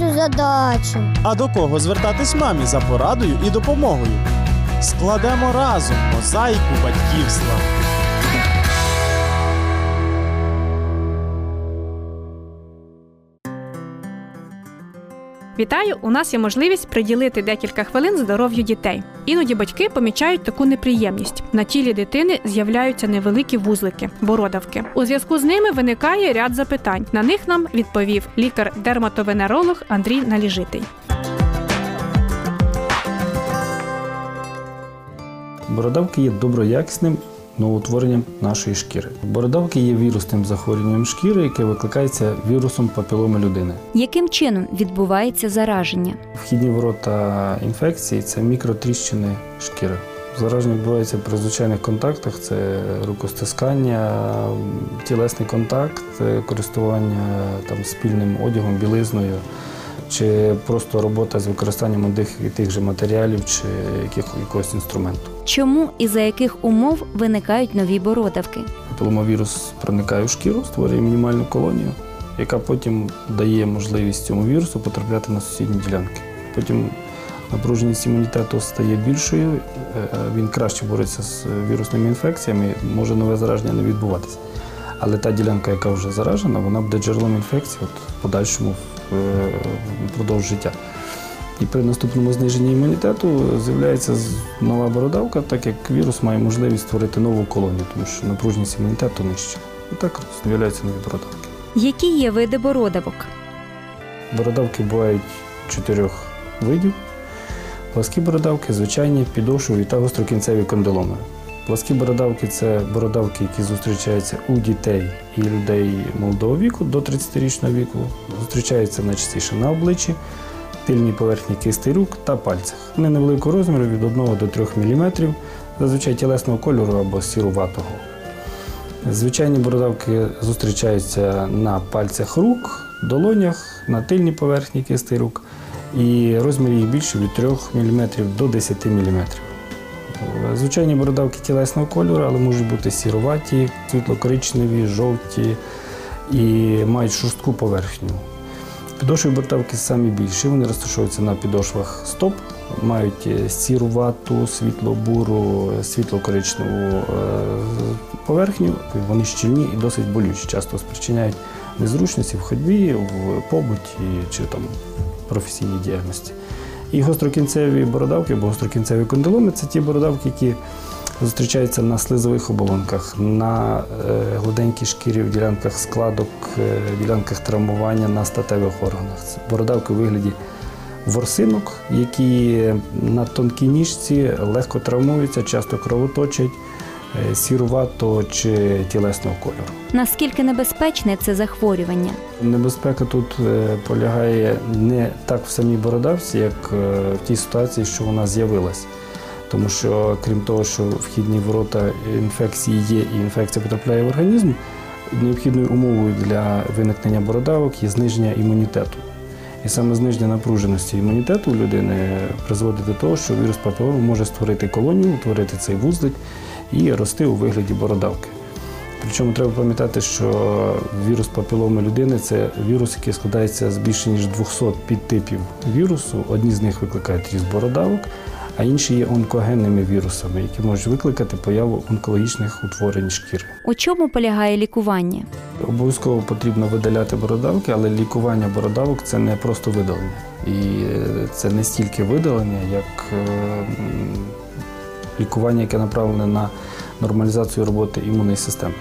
цю задачу. А до кого звертатись мамі за порадою і допомогою? Складемо разом мозаїку батьківства. Вітаю! У нас є можливість приділити декілька хвилин здоров'ю дітей. Іноді батьки помічають таку неприємність. На тілі дитини з'являються невеликі вузлики – бородавки. У зв'язку з ними виникає ряд запитань. На них нам відповів лікар-дерматовенеролог Андрій Належитий. Бородавки є доброякісним новоутворенням нашої шкіри. Бородавки є вірусним захворюванням шкіри, яке викликається вірусом папіломи людини. Яким чином відбувається зараження? Вхідні ворота інфекції – це мікротріщини шкіри. Зараження відбувається при звичайних контактах – це рукостискання, тілесний контакт, користування спільним одягом, білизною, чи просто робота з використанням одних і тих же матеріалів, чи якогось інструменту. Чому і за яких умов виникають нові бородавки? Папіломавірус проникає в шкіру, створює мінімальну колонію, яка потім дає можливість цьому вірусу потрапляти на сусідні ділянки. Потім напруженість імунітету стає більшою, він краще бореться з вірусними інфекціями, може нове зараження не відбуватися. Але та ділянка, яка вже заражена, вона буде джерелом інфекції в подальшому впродовж життя. І при наступному зниженні імунітету з'являється нова бородавка, так як вірус має можливість створити нову колонію, тому що напруженість імунітету нижча. І так з'являються нові бородавки. Які є види бородавок? Бородавки бувають 4 видів. Пласкі бородавки, звичайні, підошові та гострокінцеві кондиломи. Пласкі бородавки – це бородавки, які зустрічаються у дітей і людей молодого віку, до 30-річного віку. Зустрічаються найчастіше на обличчі, тильній поверхні кисти рук та пальцях. Вони невеликого розміру, від 1 до 3 мм, зазвичай тілесного кольору або сіруватого. Звичайні бородавки зустрічаються на пальцях рук, долонях, на тильній поверхні кисти рук. І розмір їх більше від 3 мм до 10 мм. Звичайні бородавки тілесного кольору, але можуть бути сіруваті, світло-коричневі, жовті і мають шорстку поверхню. Підошві бородавки самі більші, вони розташовуються на підошвах стоп, мають сірувату, світло-буру, світло-коричневу поверхню. Вони щільні і досить болючі, часто спричиняють незручності в ходьбі, в побуті чи професійній діяльності. І гострокінцеві бородавки або гострокінцеві кондиломи – це ті бородавки, які зустрічаються на слизових оболонках, на гладенькій шкірі, в ділянках складок, в ділянках травмування, на статевих органах. Це бородавки у вигляді ворсинок, які на тонкій ніжці легко травмуються, часто кровоточать, сірувато чи тілесного кольору. Наскільки небезпечне це захворювання? Небезпека тут полягає не так в самій бородавці, як в тій ситуації, що вона з'явилась. Тому що, крім того, що вхідні ворота інфекції є і інфекція потрапляє в організм, необхідною умовою для виникнення бородавок є зниження імунітету. І саме зниження напруженості імунітету людини призводить до того, що вірус папіломи може створити колонію, утворити цей вузлик і рости у вигляді бородавки. Причому треба пам'ятати, що вірус папіломи людини – це вірус, який складається з більше ніж 200 підтипів вірусу. Одні з них викликають ріст бородавок, а інші є онкогенними вірусами, які можуть викликати появу онкологічних утворень шкіри. У чому полягає лікування? Обов'язково потрібно видаляти бородавки, але лікування бородавок – це не просто видалення. І це не стільки видалення, як лікування, яке направлене на нормалізацію роботи імунної системи.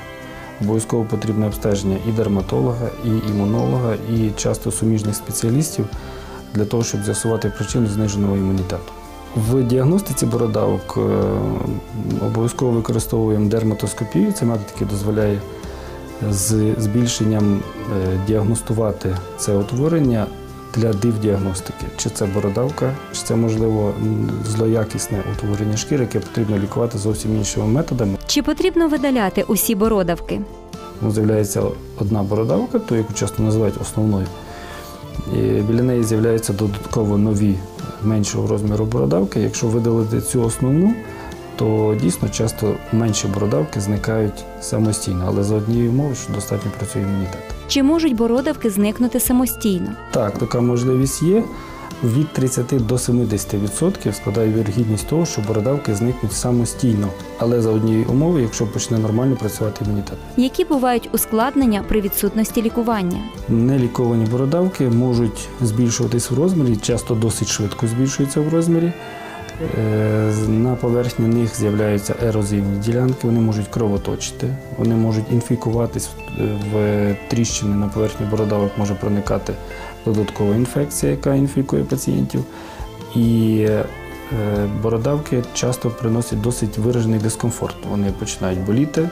Обов'язково потрібне обстеження і дерматолога, і імунолога, і часто суміжних спеціалістів для того, щоб з'ясувати причину зниженого імунітету. В діагностиці бородавок обов'язково використовуємо дерматоскопію. Цей метод, який дозволяє з збільшенням діагностувати це утворення для див-діагностики. Чи це бородавка, чи це, можливо, злоякісне утворення шкіри, яке потрібно лікувати зовсім іншими методами. Чи потрібно видаляти усі бородавки? З'являється одна бородавка, ту, яку часто називають основною. Біля неї з'являються додатково нові, меншого розміру бородавки. Якщо видалити цю основну, то дійсно часто менші бородавки зникають самостійно, але за однією умовою, що достатньо працює імунітет. Чи можуть бородавки зникнути самостійно? Так, така можливість є. Від 30 до 70% складає вірогідність того, що бородавки зникнуть самостійно. Але за однієї умови, якщо почне нормально працювати імунітет. Які бувають ускладнення при відсутності лікування? Неліковані бородавки можуть збільшуватись в розмірі, часто досить швидко збільшуються в розмірі. На поверхні них з'являються ерозивні ділянки, вони можуть кровоточити, вони можуть інфікуватись в тріщини, на поверхні бородавок може проникати додаткова інфекція, яка інфікує пацієнтів. І бородавки часто приносять досить виражений дискомфорт, вони починають боліти.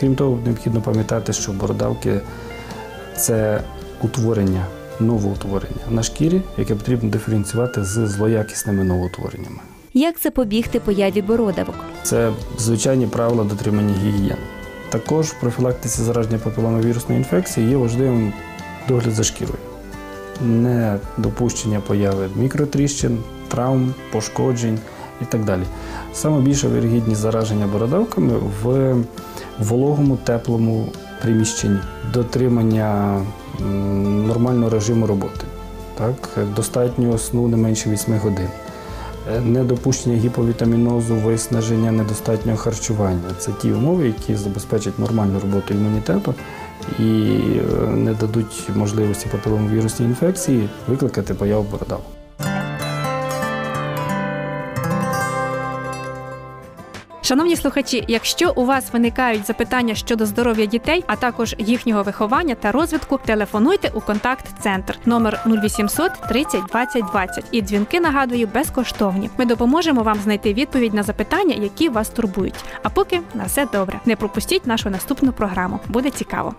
Крім того, необхідно пам'ятати, що бородавки – це утворення, новоутворення на шкірі, яке потрібно диференціювати з злоякісними новоутвореннями. Як запобігти появі бородавок? Це звичайні правила дотримання гігієни. Також в профілактиці зараження папіломовірусної інфекції є важливим догляд за шкірою. Недопущення появи мікротріщин, травм, пошкоджень і так далі. Саме більше вірогідність зараження бородавками в вологому, теплому приміщенні. Дотримання нормального режиму роботи, так? Достатнього сну не менше 8 годин, недопущення гіповітамінозу, виснаження, недостатнього харчування. Це ті умови, які забезпечать нормальну роботу імунітету і не дадуть можливості папіломовірусній інфекції викликати появу бородавок. Шановні слухачі, якщо у вас виникають запитання щодо здоров'я дітей, а також їхнього виховання та розвитку, телефонуйте у контакт-центр номер 0800 30 20 20. І дзвінки, нагадую, безкоштовні. Ми допоможемо вам знайти відповідь на запитання, які вас турбують. А поки на все добре. Не пропустіть нашу наступну програму. Буде цікаво.